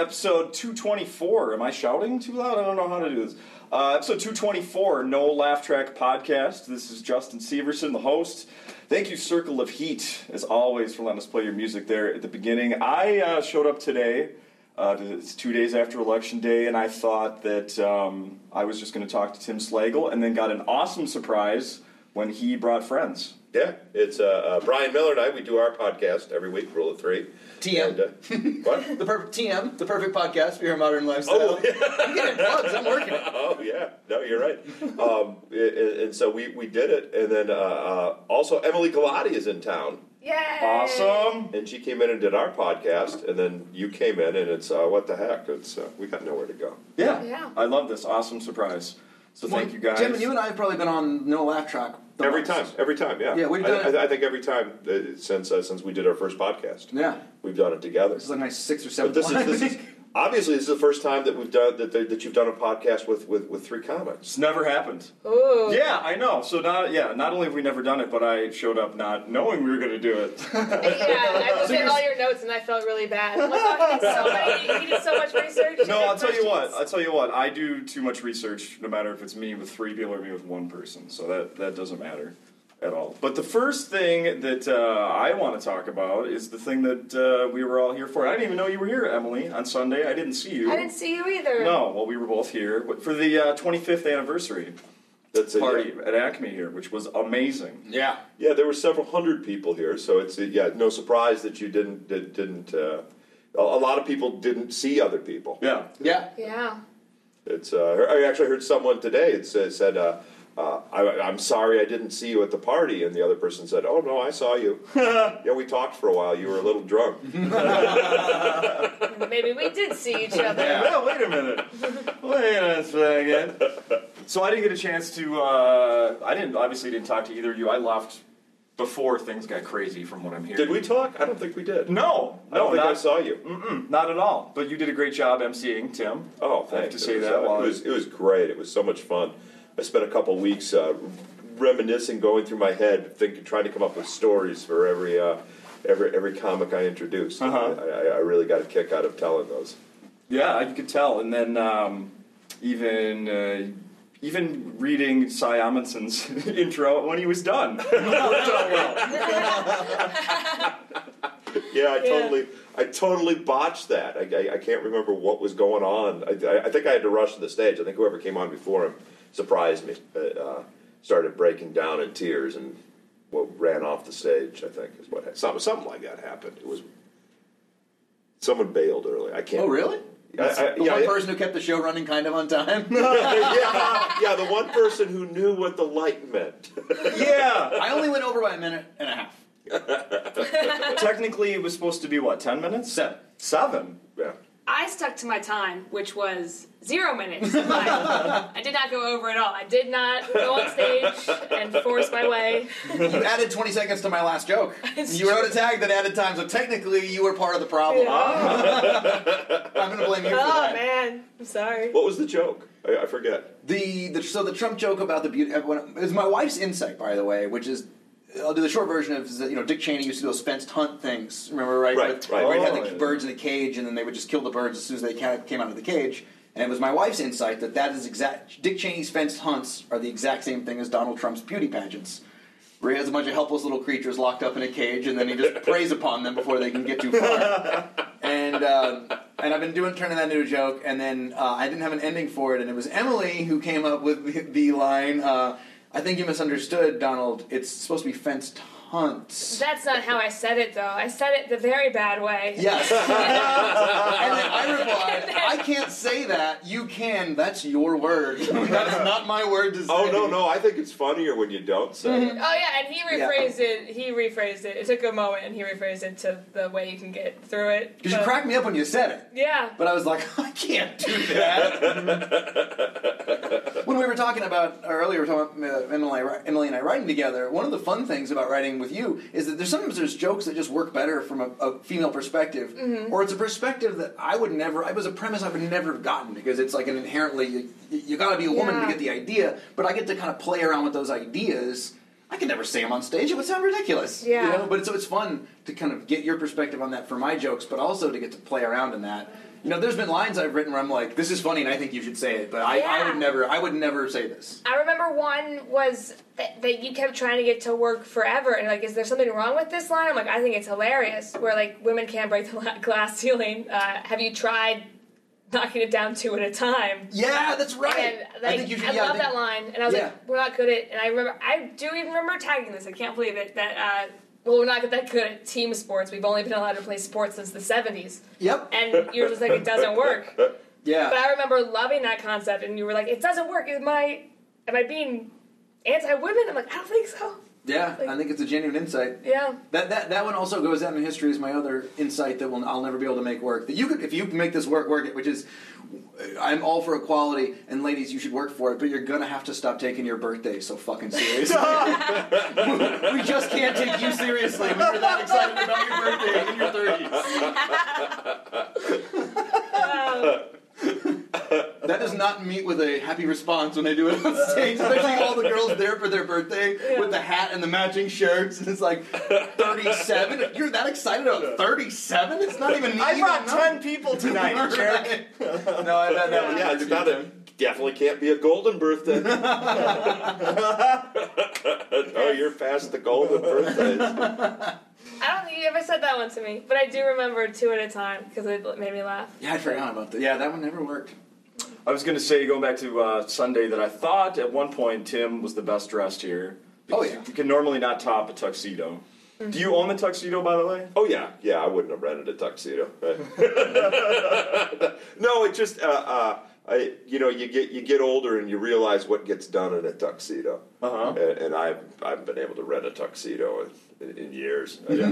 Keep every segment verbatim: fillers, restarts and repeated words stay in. episode two twenty-four. Am I shouting too loud? I don't know how to do this. Uh, episode two twenty-four, No Laugh Track Podcast. This is Justin Severson, the host. Thank you, Circle of Heat, as always, for letting us play your music there at the beginning. I uh, showed up today. Uh, it's two days after Election Day, and I thought that um, I was just going to talk to Tim Slagle, and then got an awesome surprise when he brought friends. Yeah, it's uh, uh, Brian Miller and I. We do our podcast every week, Rule of Three. T M. And, uh, what? The perfect T M, the perfect podcast for your modern lifestyle. Oh, yeah. I'm getting plugs. I'm working it. Oh, yeah. No, you're right. um, it, it, and so we, we did it. And then uh, uh, also Emily Galati is in town. Yay! Awesome. And she came in and did our podcast. And then you came in, and it's uh, what the heck? It's uh, we got nowhere to go. Yeah. yeah. I love this. Awesome surprise. So well, thank you, guys. Jim, you and I have probably been on No Laugh Track every time, every time, yeah. Yeah, we've done I, it. I, I think every time uh, since uh, since we did our first podcast. Yeah, we've done it together. This is like my sixth or seventh. But this one, is, this is obviously this is the first time that we've done that, that you've done a podcast with, with, with three comics. It's never happened. Oh. Yeah, I know. So not yeah, not only have we never done it, but I showed up not knowing we were going to do it. Yeah, I looked so at all your notes and I felt really bad. I'm like, oh, so many, you did so much research. No, I'll tell you what. I'll tell you what. I do too much research, no matter if it's me with three people or me with one person. So that that doesn't matter. Matter at all. But the first thing that uh, I want to talk about is the thing that uh, we were all here for. I didn't even know you were here, Emily, on Sunday. I didn't see you. I didn't see you either. No, well, we were both here for the uh, twenty-fifth anniversary That's party a, yeah. at Acme here, which was amazing. Yeah, yeah, there were several hundred people here, so it's a, yeah, no surprise that you didn't did, didn't. Uh, a lot of people didn't see other people. Yeah, yeah, yeah. It's uh, I actually heard someone today. It said. said uh, Uh, I, I'm sorry I didn't see you at the party. And the other person said, oh, no, I saw you. Yeah, we talked for a while. You were a little drunk. Maybe we did see each other. Yeah, no, wait a minute. Wait a second. So I didn't get a chance to, uh, I didn't obviously didn't talk to either of you. I left before things got crazy from what I'm hearing. Did we talk? I don't think we did. No. I don't no, think not, I saw you. Mm-mm, not at all. But you did a great job emceeing, Tim. Oh, thanks. I have to say that. It was, it was great. It was so much fun. I spent a couple weeks uh, reminiscing, going through my head, thinking, trying to come up with stories for every uh, every every comic I introduced. Uh-huh. I, I, I really got a kick out of telling those. Yeah, you could tell. And then um, even uh, even reading Cy Amundsen's intro when he was done. Worked out well. Yeah, I totally, yeah. I totally botched that. I, I, I can't remember what was going on. I, I, I think I had to rush to the stage. I think whoever came on before him surprised me. Uh, started breaking down in tears and well, ran off the stage, I think, is what happened. Something, something like that happened. It was someone bailed early. I can't. Oh, really? I, I, the yeah, one person it, who kept the show running kind of on time? yeah, yeah, the one person who knew what the light meant. Yeah. I only went over by a minute and a half. Technically, it was supposed to be, what, ten minutes? Seven. Seven? Yeah. I stuck to my time, which was zero minutes. I did not go over at all. I did not go on stage and force my way. You added twenty seconds to my last joke. It's you true. Wrote a tag that added time, so technically you were part of the problem. Yeah. I'm going to blame you oh, for that. Oh, man. I'm sorry. What was the joke? I, I forget. The, the So the Trump joke about the beauty... It was my wife's insight, by the way, which is... I'll do the short version of, you know, Dick Cheney used to do those fenced hunt things, remember, right? Right, With, right. Where he had the birds in a cage, and then they would just kill the birds as soon as they came out of the cage. And it was my wife's insight that that is exact. Dick Cheney's fenced hunts are the exact same thing as Donald Trump's beauty pageants, where he has a bunch of helpless little creatures locked up in a cage, and then he just preys upon them before they can get too far. And um, and I've been doing turning that into a joke, and then uh, I didn't have an ending for it, and it was Emily who came up with the line... Uh, I think you misunderstood, Donald. It's supposed to be fenced hunts. That's not how I said it, though. I said it the very bad way. Yes. And then I replied, then... I can't say that. You can. That's your word. That is not my word to say. Oh, no, no. I think it's funnier when you don't say mm-hmm. it. Oh, yeah, and he rephrased yeah. it. He rephrased it. It took a moment, and he rephrased it to the way you can get through it. Because but... you cracked me up when you said it. Yeah. But I was like, I can't do that. When we were talking about or earlier, we were talking about uh, Emily, Emily and I writing together. One of the fun things about writing with you is that there's sometimes there's jokes that just work better from a, a female perspective, mm-hmm. or it's a perspective that I would never. It was a premise I would never have gotten because it's like an inherently you, you got to be a woman yeah. to get the idea. But I get to kind of play around with those ideas. I could never say them on stage; it would sound ridiculous. Yeah. You know? But so it's fun to kind of get your perspective on that for my jokes, but also to get to play around in that. You know, there's been lines I've written where I'm like, this is funny and I think you should say it, but I, yeah. I would never I would never say this. I remember one was that, that you kept trying to get to work forever, and like, is there something wrong with this line? I'm like, I think it's hilarious, where like, women can't break the glass ceiling. Uh, have you tried knocking it down two at a time? Yeah, that's right. And, like, I, think you should, I yeah, love I think, that line, and I was yeah. like, we're not good at, and I remember, I do even remember tagging this, I can't believe it, that, uh, well, we're not that good at team sports. We've only been allowed to play sports since the seventies. Yep. And you're just like, it doesn't work. Yeah. But I remember loving that concept, and you were like, it doesn't work. Am I, am I being anti-women? I'm like, I don't think so. Yeah, like, I think it's a genuine insight. Yeah. That that that one also goes down in history as my other insight that will I'll never be able to make work. That you could, if you make this work, work it. Which is, I'm all for equality, and ladies, you should work for it. But you're gonna have to stop taking your birthday so fucking seriously. We just can't take you seriously when you're that excited about your birthday in your thirties. That does not meet with a happy response when they do it on stage, especially all the girls there for their birthday yeah. with the hat and the matching shirts, and it's like, thirty-seven? You're that excited about thirty-seven? It's not even me. I brought ten people tonight, Jerry. No, I've had that one. Yeah, it's not a, definitely can't be a golden birthday. Oh, you're past the golden birthdays. I don't think you ever said that one to me, but I do remember two at a time, because it made me laugh. Yeah, I forgot about that. Yeah, that one never worked. I was going to say, going back to uh, Sunday, that I thought at one point Tim was the best dressed here. Oh, yeah. You can normally not top a tuxedo. Mm-hmm. Do you own the tuxedo, by the way? Oh, yeah. Yeah, I wouldn't have rented a tuxedo. No, it just... Uh, uh, I, you know, you get you get older and you realize what gets done in a tuxedo. Uh-huh. And, and I've I've been able to rent a tuxedo in, in years. I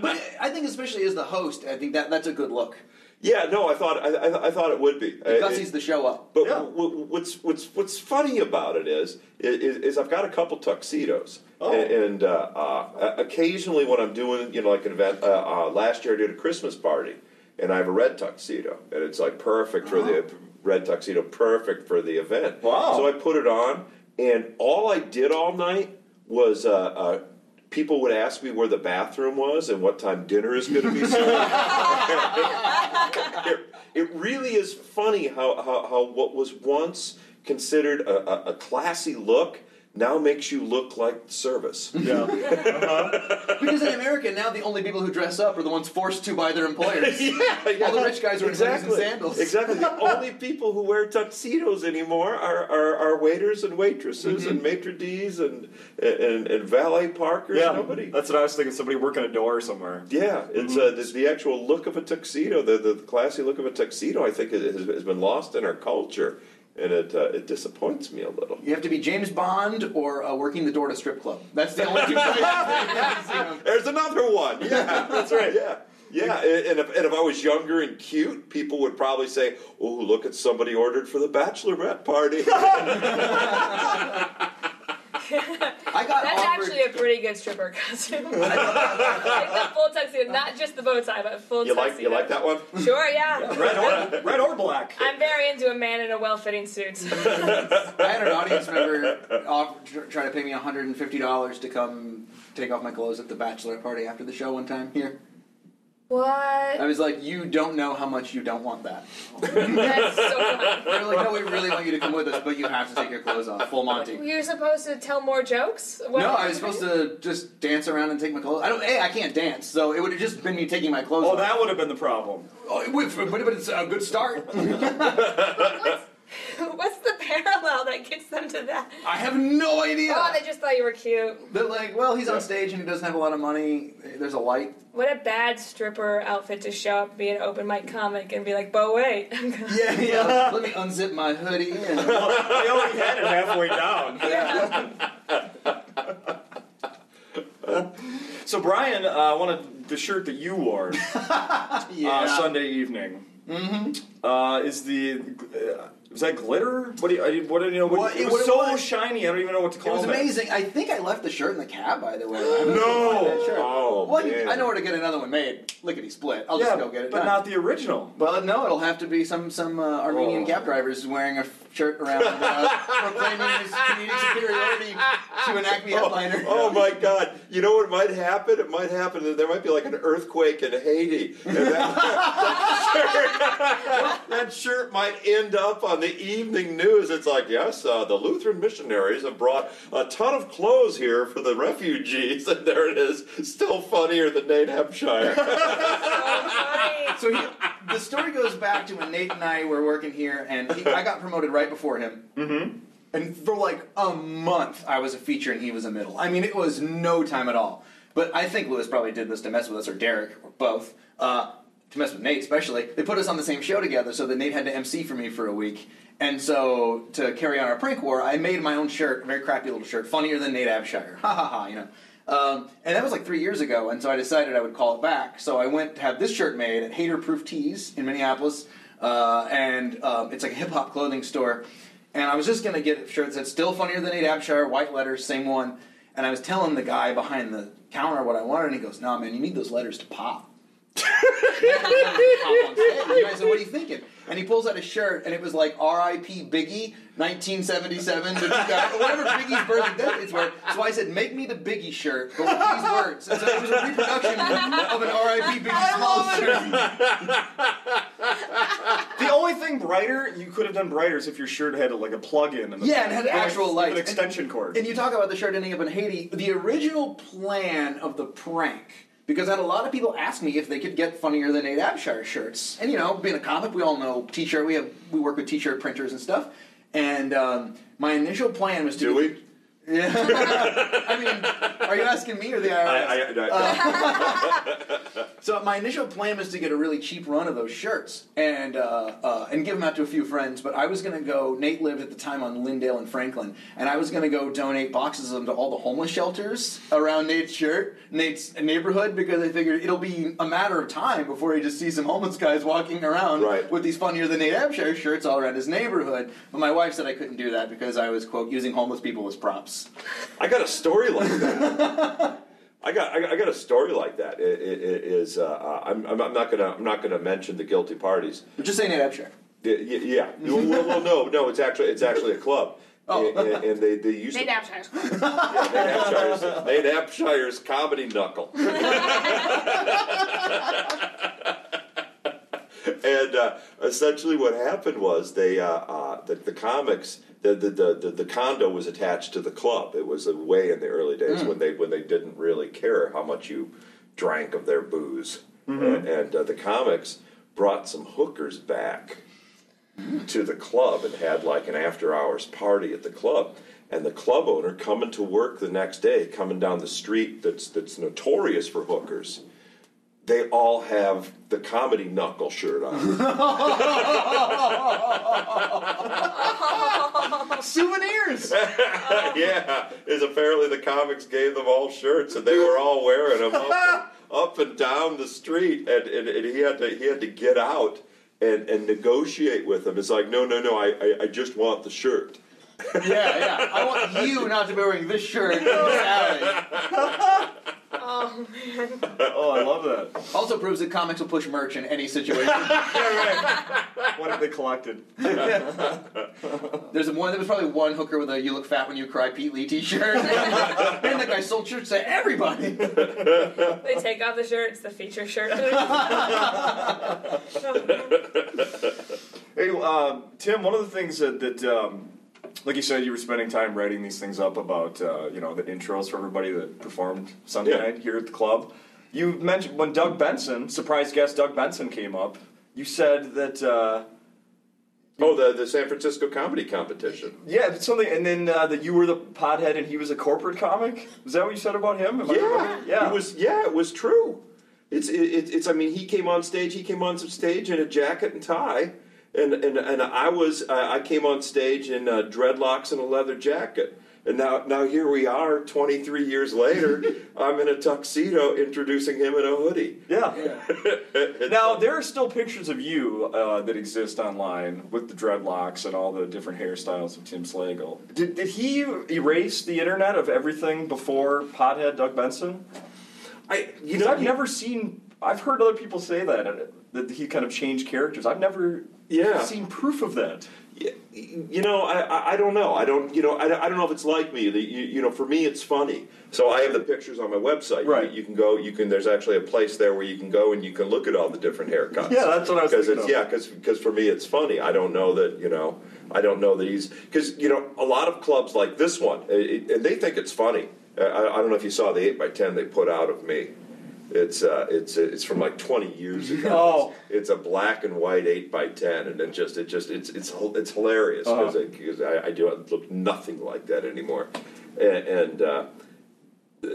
but I think, especially as the host, I think that that's a good look. Yeah, no, I thought I I, I thought it would be. Because he's the show up. But yeah. what's what's what's funny about it is is, is I've got a couple tuxedos, oh. and, and uh, uh, occasionally when I'm doing, you know, like an event. Uh, uh, last year I did a Christmas party. And I have a red tuxedo, and it's like perfect for the red tuxedo, perfect for the event. Wow! So I put it on, and all I did all night was uh, uh, people would ask me where the bathroom was and what time dinner is going to be served. it, it really is funny how, how, how what was once considered a, a, a classy look now makes you look like service. Yeah. Uh-huh. Because in America now the only people who dress up are the ones forced to by their employers. yeah, yeah. All the rich guys are exactly. in hoodies and sandals. Exactly. The only people who wear tuxedos anymore are, are, are waiters and waitresses mm-hmm. and maitre d's and, and, and valet parkers. Yeah. Nobody. That's what I was thinking. Somebody working a door somewhere. Yeah. It's mm-hmm. uh, the, the actual look of a tuxedo, the, the classy look of a tuxedo, I think has, has been lost in our culture. And it uh, it disappoints me a little. You have to be James Bond or uh, working the door to strip club. That's the only two places. There's another one. Yeah, that's right. Yeah, yeah. And if, and if I was younger and cute, people would probably say, "Oh, look at somebody ordered for the bachelorette party." I got That's offered. Actually a pretty good stripper costume. Like the full tuxedo, not just the bow tie, but full you tuxedo. Like, you like that one? Sure, yeah. yeah. Red, or, red or black. I'm very into a man in a well-fitting suit. I had an audience member offer, try to pay me one hundred fifty dollars to come take off my clothes at the bachelorette party after the show one time here. What? I was like, you don't know how much you don't want that. That's so funny. They were like, no, we really want you to come with us, but you have to take your clothes off. Full Monty. Were you supposed to tell more jokes? What no, I was supposed to just dance around and take my clothes. I don't. Hey, I can't dance, so it would have just been me taking my clothes oh, off. Oh, that would have been the problem. Oh, it would, but it's a good start. what's, what's the parallel that gets them to that? I have no idea. Oh, they just thought you were cute. They're like, well, he's on stage and he doesn't have a lot of money. There's a light. What a bad stripper outfit to show up, be an open mic comic, and be like, "But wait, yeah, yeah, let me unzip my hoodie." And I only had it halfway down. Yeah. So Brian uh, wanted the shirt that you wore yeah. uh, Sunday evening. Mm-hmm. Uh, is the uh, was that glitter? What do you? I didn't, what do you know? What, well, it, it was so it was, shiny. I don't even know what to call it. It was that. Amazing. I think I left the shirt in the cab. By the way, I no. That shirt. Oh, well, man. I know where to get another one made. Lickety split. I'll yeah, just go get it. But done. Not the original. Well, no, it'll have to be some some uh, Armenian oh. cab drivers wearing a shirt around uh, proclaiming his comedic superiority to an Acme headliner. Oh, oh my God! You know what might happen? It might happen that there might be like an earthquake in Haiti, and that, that, shirt, that shirt might end up on the evening news. It's like, yes, uh, the Lutheran missionaries have brought a ton of clothes here for the refugees, and there it is, still funnier than Nate Abshire. So, so he, the story goes back to when Nate and I were working here, and he, I got promoted right before him. Mm-hmm. And for like a month, I was a feature and he was a middle. I mean, it was no time at all. But I think Lewis probably did this to mess with us, or Derek, or both, uh, to mess with Nate especially. They put us on the same show together so that Nate had to M C for me for a week. And so, to carry on our prank war, I made my own shirt, a very crappy little shirt, funnier than Nate Abshire. Ha ha ha, you know. Um, and that was like three years ago, and so I decided I would call it back. So I went to have this shirt made at Haterproof Tees in Minneapolis, uh, and um, it's like a hip-hop clothing store. And I was just going to get a shirt that said, still funnier than Nate Abshire, white letters, same one. And I was telling the guy behind the counter what I wanted, and he goes, nah, man, you need those letters to pop. And I said, what are you thinking? And he pulls out a shirt, and it was like, R I P Biggie, nineteen seventy-seven, to whatever Biggie's birthday death dates were. So I said, make me the Biggie shirt, but with these words. And so it was a reproduction of an R I P Biggie Smalls shirt. The only thing brighter, you could have done brighter, is if your shirt had like a plug-in. And yeah, and had actual lights. An extension and, cord. And you talk about the shirt ending up in Haiti. The original plan of the prank, because I had a lot of people ask me if they could get funnier than Nate Abshire shirts. And, you know, being a comic, we all know T-shirt. We have we work with T-shirt printers and stuff. And um, my initial plan was to... Do we? Yeah. I mean, are you asking me or the I R S? I, I, I, uh, so my initial plan was to get a really cheap run of those shirts and uh, uh, and give them out to a few friends. But I was going to go... Nate lived at the time on Lyndale and Franklin. And I was going to go donate boxes of them to all the homeless shelters around Nate's shirt, Nate's neighborhood, because I figured it'll be a matter of time before he just sees some homeless guys walking around right. with these funnier than Nate Abshire shirts all around his neighborhood. But my wife said I couldn't do that because I was, quote, using homeless people as props. I got a story like that. I got I got a story like that. It, it, it is uh, I'm I'm not gonna I'm not gonna mention the guilty parties. But just saying Nate Abshire. Yeah. well, well, no, no. It's actually it's actually a club. Oh. And, and they, they used Nate Abshire's yeah, Nate Abshire's, Nate Abshire's comedy knuckle. And uh, essentially, what happened was they uh, uh, the, the comics the the, the the condo was attached to the club. It was way in the early days mm. when they when they didn't really care how much you drank of their booze. Mm-hmm. And, and uh, the comics brought some hookers back to the club and had like an after hours party at the club, and the club owner coming to work the next day, coming down the street that's that's notorious for hookers, they all have the comedy knuckle shirt on. Souvenirs! Yeah, is apparently the comics gave them all shirts and they were all wearing them up, up and down the street, and, and, and he had to he had to get out And, and negotiate with them. It's like, no, no, no, I, I, I just want the shirt. Yeah, yeah. I want you not to be wearing this shirt in this alley. Oh, man. Oh, I love that. Also proves that comics will push merch in any situation. Yeah, right. What if they collected? There's one. There was probably one hooker with a You Look Fat When You Cry Pete Lee t-shirt. And the guy sold shirts to everybody. They take off the shirt. It's the feature shirt. Hey, uh, Tim, one of the things that... that um, like you said, you were spending time writing these things up about, uh, you know, the intros for everybody that performed Sunday yeah. night here at the club. You mentioned when Doug Benson, surprise guest Doug Benson, came up, you said that... Uh, oh, the, the San Francisco Comedy Competition. Yeah, something, and then uh, that you were the pothead and he was a corporate comic? Is that what you said about him? Am yeah. Yeah. It was, yeah, it was true. It's, it, it, it's, I mean, he came on stage, he came on some stage in a jacket and tie. And, and and I was uh, I came on stage in uh, dreadlocks and a leather jacket, and now now here we are twenty-three years later. I'm in a tuxedo introducing him in a hoodie. Yeah. yeah. Now there are still pictures of you uh, that exist online with the dreadlocks and all the different hairstyles of Tim Slagle. Did did he erase the internet of everything before pothead Doug Benson? I you know I've he, never seen. I've heard other people say that that he kind of changed characters. I've never. Yeah, I've seen proof of that. you know, I I don't know. I don't, you know, I, I don't know if it's like me. The, you, you know, for me, it's funny. So I have the pictures on my website. Right. You, you can go, you can, there's actually a place there where you can go and you can look at all the different haircuts. Yeah, that's what I was thinking of. Yeah, because for me, it's funny. I don't know that, you know, I don't know that he's, because, you know, a lot of clubs like this one, it, and they think it's funny. I, I don't know if you saw the eight by ten they put out of me. It's uh, it's it's from like twenty years ago. Oh. It's, it's a black and white eight by ten, and it just it just it's it's it's hilarious because uh-huh. I, I do I look nothing like that anymore, and, and uh,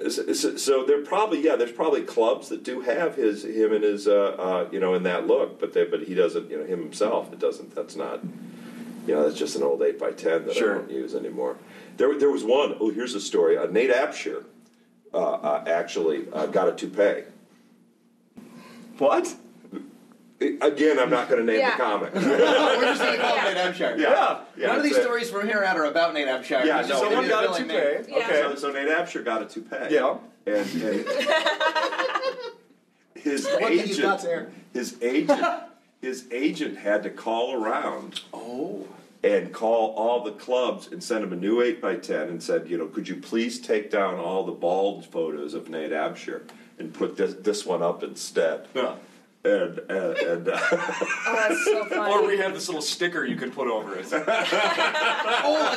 so, so there probably yeah there's probably clubs that do have his him and his uh, uh, you know in that look, but they, but he doesn't you know him himself it doesn't that's not you know that's just an old eight by ten that sure. I don't use anymore. There there was one oh here's a story uh, Nate Abshire. Uh, uh, actually uh, got a toupee. What? Again, I'm not going to name yeah. the comic. We're just going to call him Nate Abshire. Yeah. yeah. yeah. None of these it. stories from here out are about Nate Abshire. Yeah, no, someone got a toupee. Yeah. Okay. So, so Nate Abshire got a toupee. Yeah. And, and his what agent, did you got there? his agent, his agent had to call around. Oh. And call all the clubs and send them a new eight by ten and said, you know, could you please take down all the bald photos of Nate Abshire and put this this one up instead? Yeah. And, and, and uh, oh, that's so funny. Or we have this little sticker you could put over it. Oh,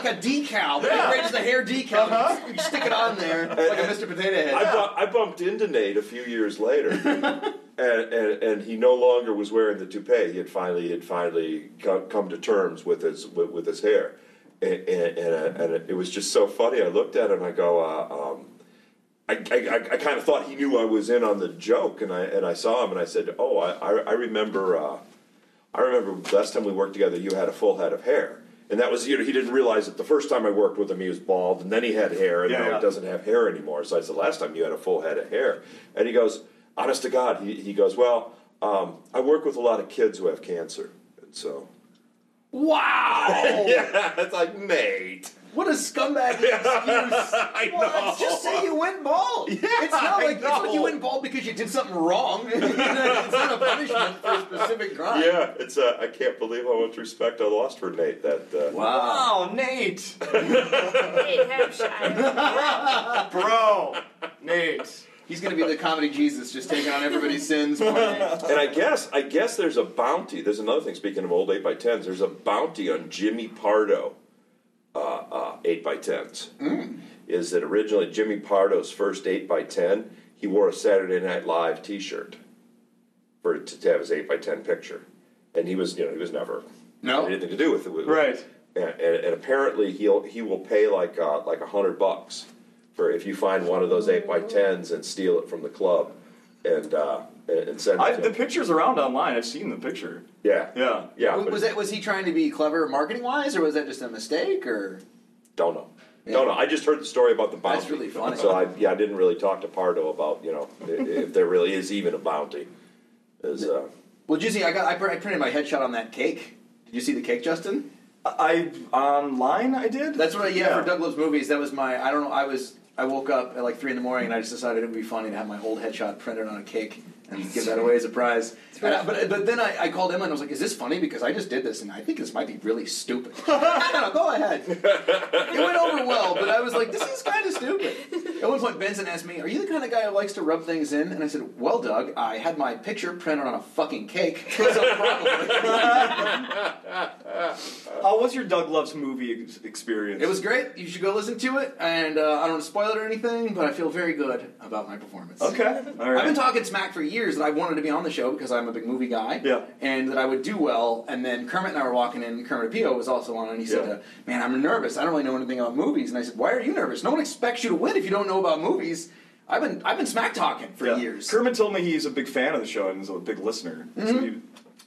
like a decal. Yeah. It's the hair decal. Uh-huh. You stick it on there and, like and a Mister Potato Head. I, yeah. bu- I bumped into Nate a few years later. And, and and he no longer was wearing the toupee. He had finally he had finally come to terms with his with, with his hair, and and, and, uh, and it was just so funny. I looked at him. I go, uh, um, I I, I kind of thought he knew I was in on the joke, and I and I saw him, and I said, oh, I I, I remember, uh, I remember last time we worked together, you had a full head of hair, and that was you know he didn't realize that the first time I worked with him he was bald, and then he had hair, and yeah, now yeah. he doesn't have hair anymore. So I said, last time you had a full head of hair, and he goes. Honest to God, he he goes, well, um, I work with a lot of kids who have cancer, and so. Wow! Yeah, it's like, mate. What a scumbag excuse. I well, know. Just say you went bald. Yeah, it's not like, it's like you went bald because you did something wrong. It's not a punishment for a specific crime. Yeah, it's uh, I can't believe how much respect I lost for Nate. That uh, Wow, wow Nate. Nate Hampshire. Bro, Nate. He's going to be the comedy Jesus, just taking on everybody's sins. And I guess I guess there's a bounty. There's another thing, speaking of old eight by tens, there's a bounty on Jimmy Pardo uh, uh, eight by tens. Mm. Is that originally Jimmy Pardo's first eight by ten, he wore a Saturday Night Live t-shirt for to have his eight by ten picture. And he was, you know, he was never no. had anything to do with it. Right. And, and, and apparently he'll he will pay like uh, like a hundred bucks. For if you find one of those eight by tens and steal it from the club and uh, and send it I, to the him. Picture's around online. I've seen the picture. Yeah. Yeah. Yeah. Was, was, that, was he trying to be clever marketing-wise, or was that just a mistake? Or Don't know. Yeah. Don't know. I just heard the story about the bounty. That's really funny. So, I, yeah, I didn't really talk to Pardo about, you know, if there really is even a bounty. As, uh, well, Jizzy, I got I printed my headshot on that cake. Did you see the cake, Justin? I Online, I did? That's what I, yeah, yeah, for Doug Loves Movies. That was my, I don't know, I was... I woke up at like three in the morning and I just decided it would be funny to have my old headshot printed on a cake and give that away as a prize. I, but but then I, I called Emma and I was like, is this funny? Because I just did this and I think this might be really stupid. No, go ahead. It went over well, but I was like, this is kind of stupid. At one point, Benson asked me, are you the kind of guy who likes to rub things in? And I said, well, Doug, I had my picture printed on a fucking cake. So probably. How was your Doug Loves Movie ex- experience? It was great. You should go listen to it. And uh, I don't want to spoil it or anything, but I feel very good about my performance. Okay. All right. I've been talking smack for years that I wanted to be on the show because I'm a big movie guy. Yeah. And that I would do well. And then Kermit and I were walking in. Kermit Apio was also on. And he yeah. said, uh, man, I'm nervous. I don't really know anything about movies. And I said, why are you nervous? No one expects you to win if you don't know about movies. I've been I've been smack talking for yeah. years. Kermit told me he's a big fan of the show and is a big listener. Mm-hmm. So he,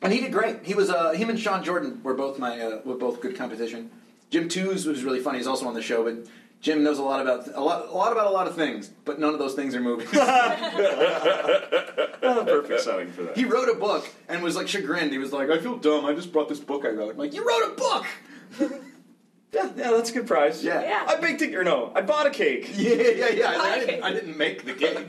and he did great. He was uh, him and Sean Jordan were both my uh, were both good competition. Jim Toos was really funny. He's also on the show, but Jim knows a lot about a lot a lot about a lot of things, but none of those things are movies. Oh, perfect setting for that. He wrote a book and was like chagrined. He was like, I feel dumb. I just brought this book I wrote. I'm like, you wrote a book. Yeah, yeah, yeah, that's a good prize. Yeah. yeah. I baked it, or no, I bought a cake. Yeah, yeah, yeah. I, I, didn't, I didn't make the cake.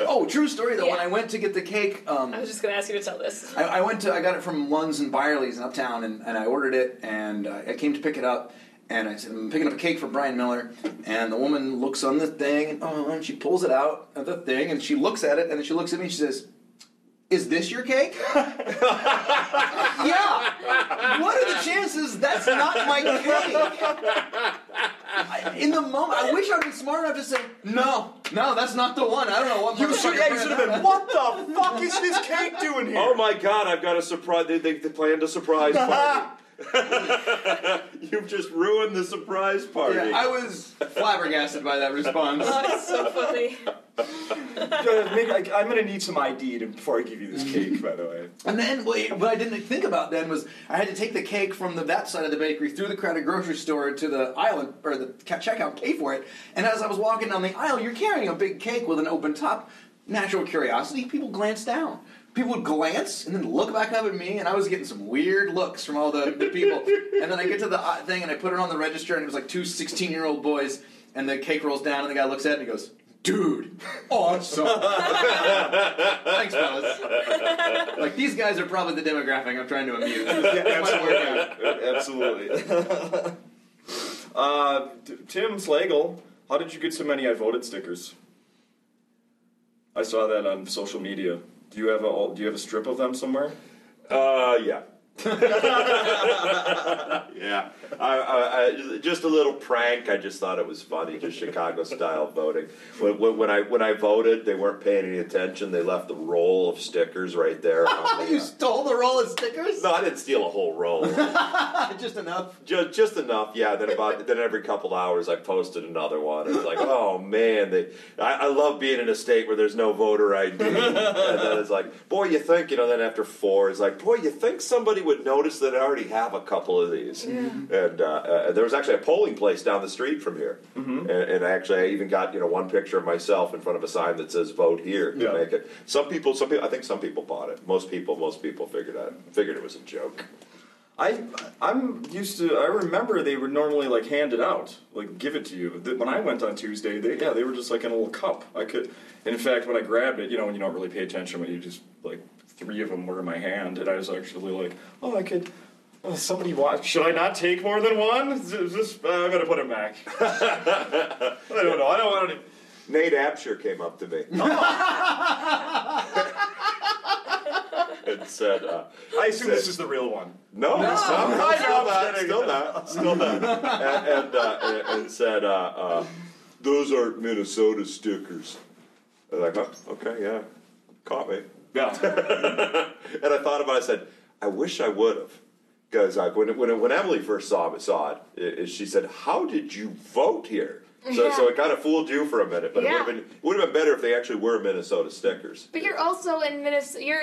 Oh, true story, though. Yeah. When I went to get the cake... Um, I was just going to ask you to tell this. I, I went to, I got it from Lund's and Byerly's in Uptown, and, and I ordered it, and uh, I came to pick it up, and I said, I'm picking up a cake for Brian Miller, and the woman looks on the thing, and, oh, and she pulls it out of the thing, and she looks at it, and then she looks at me, and she says... Is this your cake? Yeah. What are the chances that's not my cake? I, in the moment, I wish I had been smart enough to say, no, no, that's not the one. I don't know what you should, yeah, you should have been, that. What the fuck is this cake doing here? Oh my God, I've got a surprise. They, they, they planned a surprise party. You've just ruined the surprise party. Yeah, I was flabbergasted by that response. Oh, that's so funny. Maybe I, I'm going to need some I D to, before I give you this cake, by the way. And then what I didn't think about then was I had to take the cake from the that side of the bakery through the crowded grocery store to the island, or the checkout, pay for it. And as I was walking down the aisle, you're carrying a big cake with an open top. Natural curiosity, people glance down. People would glance and then look back up at me, and I was getting some weird looks from all the, the people. And then I get to the thing, and I put it on the register, and it was like two sixteen-year-old boys, and the cake rolls down, and the guy looks at it, and he goes, dude, awesome. Thanks, fellas. Like, these guys are probably the demographic I'm trying to amuse. Yeah, absolutely. absolutely. Uh, t- Tim Slagle, how did you get so many I Voted stickers? I saw that on social media. Do you have a Do you have a strip of them somewhere? Uh, yeah. yeah. I, I, I, just a little prank. I just thought it was funny, just Chicago style voting. When, when, when I when I voted, they weren't paying any attention. They left the roll of stickers right there. The, you stole the roll of stickers? No, I didn't steal a whole roll. Just enough. Just just enough. Yeah. Then about then every couple hours, I posted another one. It's like, oh man, they. I, I love being in a state where there's no voter I D. And then it's like, boy, you think you know? Then after four, it's like, boy, you think somebody would notice that I already have a couple of these. Yeah. And uh, uh, there was actually a polling place down the street from here. Mm-hmm. And, and actually I even got, you know, one picture of myself in front of a sign that says vote here to yeah. make it. Some people, some people, I think some people bought it. Most people, most people figured out, figured it was a joke. I, I'm used to, I remember they were normally like handed out, like give it to you. When I went on Tuesday, they, yeah, they were just like in a little cup. I could, in fact, when I grabbed it, you know, when you don't really pay attention, when you just like, three of them were in my hand, and I was actually like, oh, I could, oh, somebody watch, should I not take more than one? Is this, uh, I'm going to put him back. I don't know, I don't want to. Nate Abshire came up to me. Oh. And said, uh, I assume said, this is the real one. No, no, it's not. No, still not, still not, still not. and, and, uh, and, and said, uh, uh, those aren't Minnesota stickers. I was like, oh, okay, yeah, caught me. Yeah. And I thought about it, I said, I wish I would have. Because like, when, when when Emily first saw it, saw it, it, she said, how did you vote here? So yeah. so it kind of fooled you for a minute, but yeah. it would have been, would have been better if they actually were Minnesota stickers. But you're also in Minnesota, you're,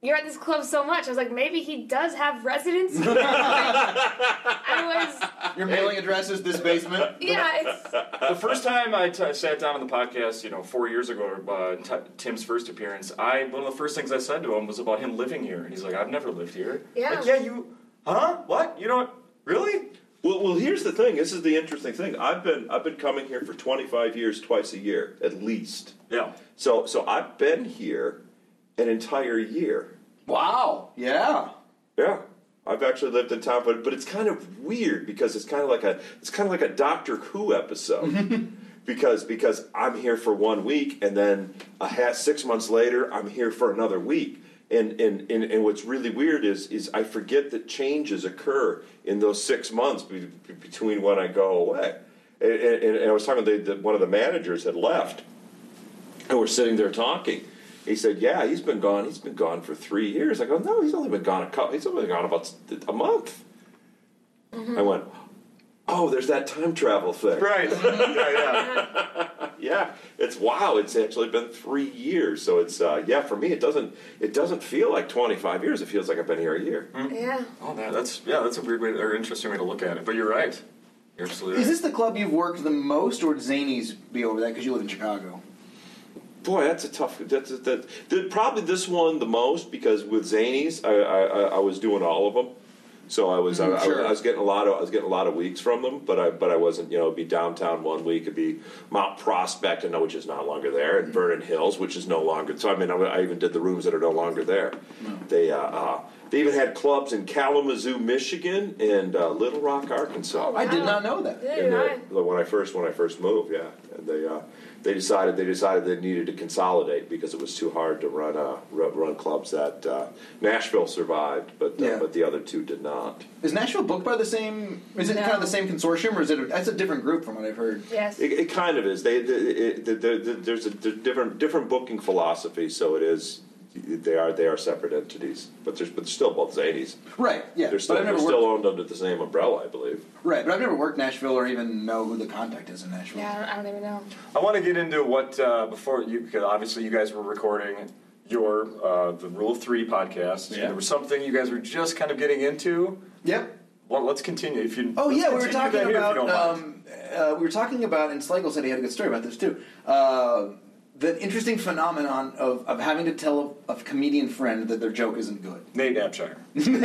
you're at this club so much, I was like, maybe he does have residence. I was... Your mailing address is this basement? Yeah, it's... The first time I t- sat down on the podcast, you know, four years ago, uh, t- Tim's first appearance, I one of the first things I said to him was about him living here. And he's like, I've never lived here. Yeah. Like, yeah, you... Huh? What? You don't... Really? Well, well, here's the thing. This is the interesting thing. I've been I've been coming here for twenty-five years, twice a year, at least. Yeah. So, so I've been here an entire year. Wow. Yeah. Yeah. I've actually lived in town, but but it's kind of weird because it's kind of like a it's kind of like a Doctor Who episode, because because I'm here for one week and then a half, six months later I'm here for another week, and and, and and what's really weird is is I forget that changes occur in those six months be, be, between when I go away, and, and, and I was talking to the, the, one of the managers had left, and we're sitting there talking. He said, yeah, he's been gone. He's been gone for three years. I go, no, he's only been gone a couple. He's only been gone about a month. Mm-hmm. I went, oh, there's that time travel thing. Right. yeah, yeah. yeah. It's, wow, it's actually been three years. So it's, uh, yeah, for me, it doesn't it doesn't feel like twenty-five years. It feels like I've been here a year. Mm-hmm. Yeah. Oh, man, that's, yeah, that's a weird way, to, or interesting way to look at it. But you're right. You're absolutely right. Is this the club you've worked the most, or would Zanies be over that because you live in Chicago? Boy, that's a tough. That's, a, that's probably this one the most because with Zanies, I, I I was doing all of them, So I was, mm, I, sure. I, I was getting a lot of, I was getting a lot of weeks from them, but I, but I wasn't, you know, it'd be downtown one week, it'd be Mount Prospect, and which is no longer there, and Vernon Hills, which is no longer. So I mean, I, I even did the rooms that are no longer there. No. They, uh, uh, they even had clubs in Kalamazoo, Michigan, and uh, Little Rock, Arkansas. Oh, wow. I did not know that. Yeah, the, the, when I first, when I first moved, yeah, and they, uh, they decided, they decided they needed to consolidate because it was too hard to run, uh, run clubs. That uh, Nashville survived, but uh, yeah. but the other two did not. Is Nashville booked by the same? Is it no. kind of the same consortium, or is it? A, that's a different group from what I've heard. Yes, it, it kind of is. They, they, it, they, they, they there's a there's different different booking philosophy, so it is. They are they are separate entities, but there's but they're still both Zanies. Right. Yeah. They're still, but I've never they're still owned under the same umbrella, I believe. Right, but I've never worked Nashville or even know who the contact is in Nashville. Yeah, I don't, I don't even know. I want to get into what uh, before you, because obviously you guys were recording your uh, the Rule of Three podcast. Yeah. And there was something you guys were just kind of getting into. Yep. Well, let's continue. If you oh yeah, we were talking about um, uh, we were talking about, and Slagle said he had a good story about this too. Uh, the interesting phenomenon of, of having to tell a, a comedian friend that their joke isn't good. Nate Abshire. This time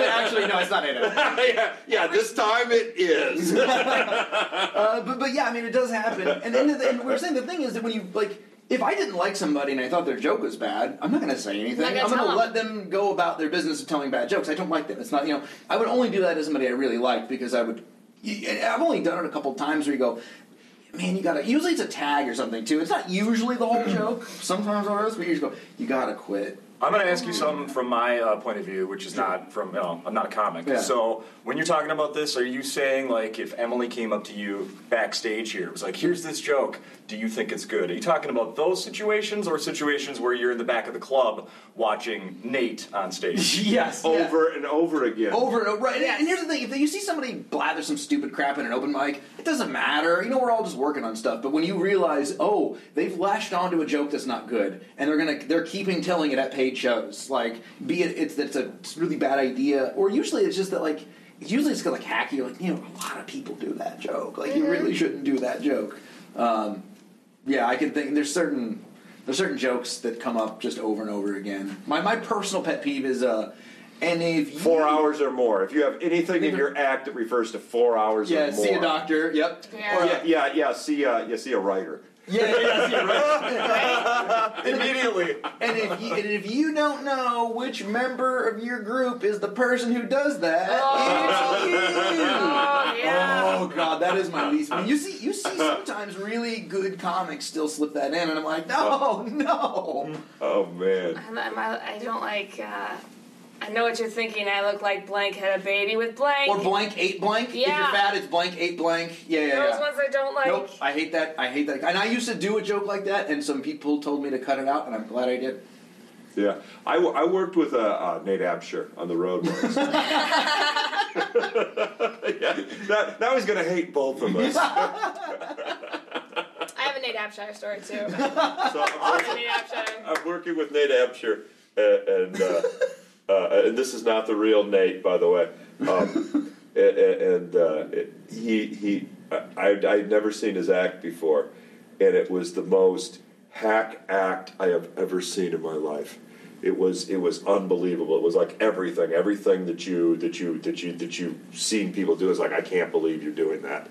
it actually no, it's not Nate Abshire. yeah, yeah, this time it is. uh, but but yeah, I mean it does happen. And and, the, and we were saying the thing is that when you like. If I didn't like somebody and I thought their joke was bad, I'm not going to say anything. I'm going to let them go about their business of telling bad jokes. I don't like them. It's not, you know, I would only do that to somebody I really liked because I would. I've only done it a couple times where you go, man, you got to. Usually it's a tag or something too. It's not usually the whole joke. Sometimes or else, but you just go, you got to quit. I'm going to ask you something from my uh, point of view, which is not from, you know, I'm not a comic. Yeah. So when you're talking about this, are you saying, like, if Emily came up to you backstage here, it was like, here's this joke, do you think it's good? Are you talking about those situations or situations where you're in the back of the club watching Nate on stage? Yes. Over yeah. and over again. Over and over. Right. And, and here's the thing. If you see somebody blather some stupid crap in an open mic, it doesn't matter. You know, we're all just working on stuff. But when you realize, oh, they've lashed onto a joke that's not good, and they're gonna they're keeping telling it at paid shows, like, be it it's that's a really bad idea, or usually it's just that, like, usually it's like hacky, like, you know, a lot of people do that joke, like, mm-hmm. you really shouldn't do that joke. Um, yeah, I can think there's certain there's certain jokes that come up just over and over again. My my personal pet peeve is uh, and if you, four hours or more. If you have anything in your act that refers to four hours yeah, or more, yeah, see a doctor. Yep. Yeah, or, yeah, yeah, yeah. See, uh, yeah, see a writer. Yeah, yeah, yeah, right. Immediately. And if, you, and if you don't know which member of your group is the person who does that, oh. it's you. Oh, yeah. Oh God, that is my least. I mean, you see, you see sometimes really good comics still slip that in, and I'm like, no, no. Oh man. I'm, I'm, I don't like. Uh... I know what you're thinking. I look like blank had a baby with blank. Or blank ate blank. Yeah. If you're fat, it's blank ate blank. Yeah, yeah, Those yeah. ones I don't like. Nope. I hate that. I hate that. And I used to do a joke like that, and some people told me to cut it out, and I'm glad I did. Yeah. I, w- I worked with uh, uh, Nate Abshire on the road once. yeah. Now, now he's going to hate both of us. I have a Nate Abshire story, too. so I'm, working, Nate Abshire. I'm working with Nate Abshire, and... and uh, Uh, and this is not the real Nate, by the way. Um, and and uh, it, he he, I I'd never seen his act before, and it was the most hack act I have ever seen in my life. It was it was unbelievable. It was like everything, everything that you that you that you that you've seen people do is like, I can't believe you're doing that.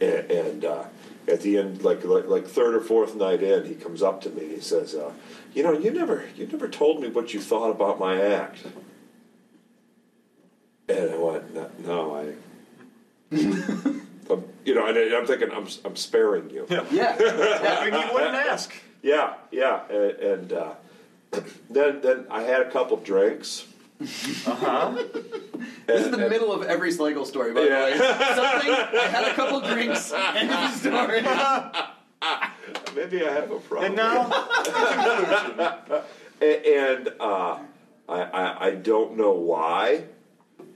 And, and uh, at the end, like, like like third or fourth night in, he comes up to me and he says, Uh, You know, you never, you never told me what you thought about my act. And I went, no, no I. I'm, you know, and I'm thinking, I'm, I'm sparing you. Yeah, yeah. I mean, you wouldn't ask. Yeah, yeah, and, and uh, then, then I had a couple drinks. Uh huh. This is the and, middle of every Slagle story, by yeah. the way. Something. I had a couple drinks. End of story. Maybe I have a problem. And now, and uh, I, I, I don't know why.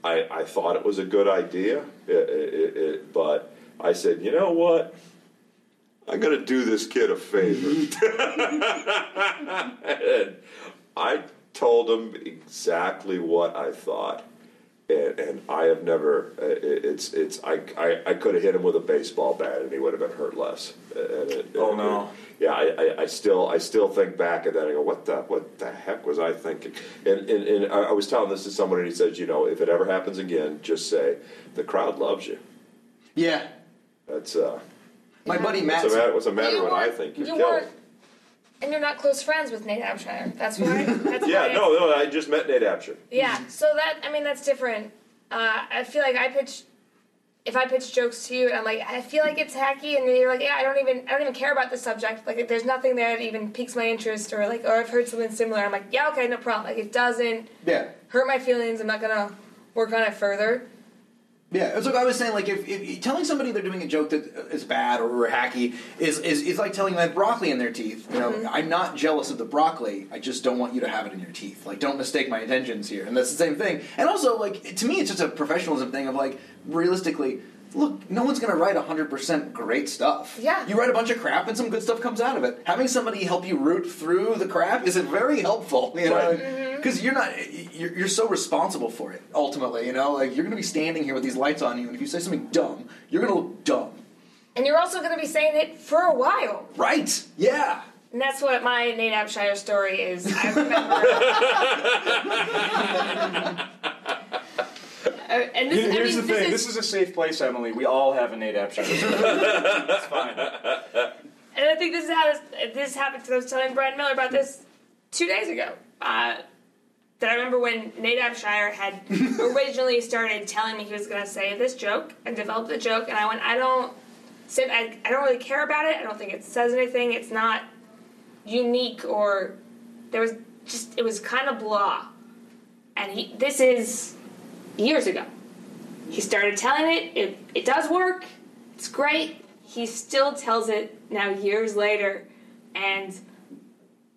I, I thought it was a good idea, it, it, it, but I said, you know what? I'm gonna do this kid a favor. And I told him exactly what I thought, And, and I have never. It, it's it's. I, I I could have hit him with a baseball bat, and he would have been hurt less. And it, oh and no! It, yeah, I, I, I still I still think back at that. I go, what the what the heck was I thinking? And and, and I, I was telling this to someone, and he says, you know, if it ever happens again, just say the crowd loves you. Yeah. That's uh. My yeah. buddy Matt. What's the matter, what's the matter when I think you're you killed? And you're not close friends with Nate Abshire. That's why. That's yeah, why no, no, I just met Nate Abshire. Yeah, so that, I mean, that's different. Uh, I feel like I pitch, if I pitch jokes to you, and I'm like, I feel like it's hacky, and you're like, yeah, I don't even, I don't even care about the subject. Like, there's nothing there that even piques my interest, or like, or I've heard something similar. I'm like, yeah, okay, no problem. Like, it doesn't yeah. hurt my feelings. I'm not gonna work on it further. Yeah, it's like I was saying, like, if, if telling somebody they're doing a joke that is bad or hacky is, is, is like telling them they have broccoli in their teeth. You know, mm-hmm. I'm not jealous of the broccoli. I just don't want you to have it in your teeth. Like, don't mistake my intentions here. And that's the same thing. And also, like, to me, it's just a professionalism thing of, like, realistically, look, no one's going to write one hundred percent great stuff. Yeah. You write a bunch of crap and some good stuff comes out of it. Having somebody help you root through the crap is very helpful, you know? Right. Mm-hmm. Because you're not, you're, you're so responsible for it, ultimately, you know? Like, you're going to be standing here with these lights on you, and if you say something dumb, you're going to look dumb. And you're also going to be saying it for a while. Right, yeah. And that's what my Nate Abshire story is. I remember... Uh, and this, Here's I mean, the thing, this is, this is a safe place, Emily. We all have a Nate Abshire story. It's fine. And I think this is how this, this happened, because I was telling Brian Miller about this two days ago. Uh... That I remember when Nate Abshire had originally started telling me he was going to say this joke and develop the joke, and I went, I don't, I, I don't really care about it. I don't think it says anything. It's not unique, or there was just it was kind of blah. And he, this is years ago. He started telling it. It it does work. It's great. He still tells it now years later, and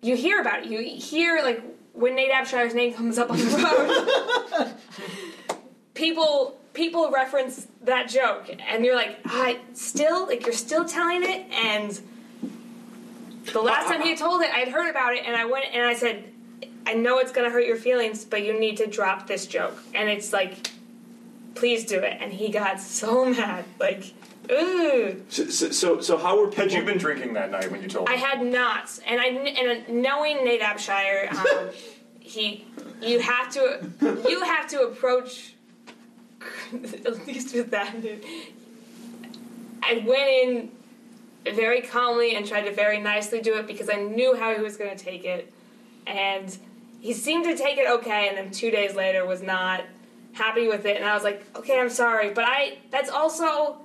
you hear about it. You hear like. When Nate Abshire's name comes up on the road, people people reference that joke, and you're like, I still like you're still telling it. And the last time he told it, I'd heard about it, and I went and I said, I know it's gonna hurt your feelings, but you need to drop this joke. And it's like, please do it. And he got so mad, like. Ooh. So, so, so how were people... Had you been drinking that night when you told me? I had not. And I, and knowing Nate Abshire, um, he, you have to, you have to approach, at least with that, dude. I went in very calmly and tried to very nicely do it because I knew how he was going to take it. And he seemed to take it okay, and then two days later was not happy with it. And I was like, okay, I'm sorry. But I, that's also...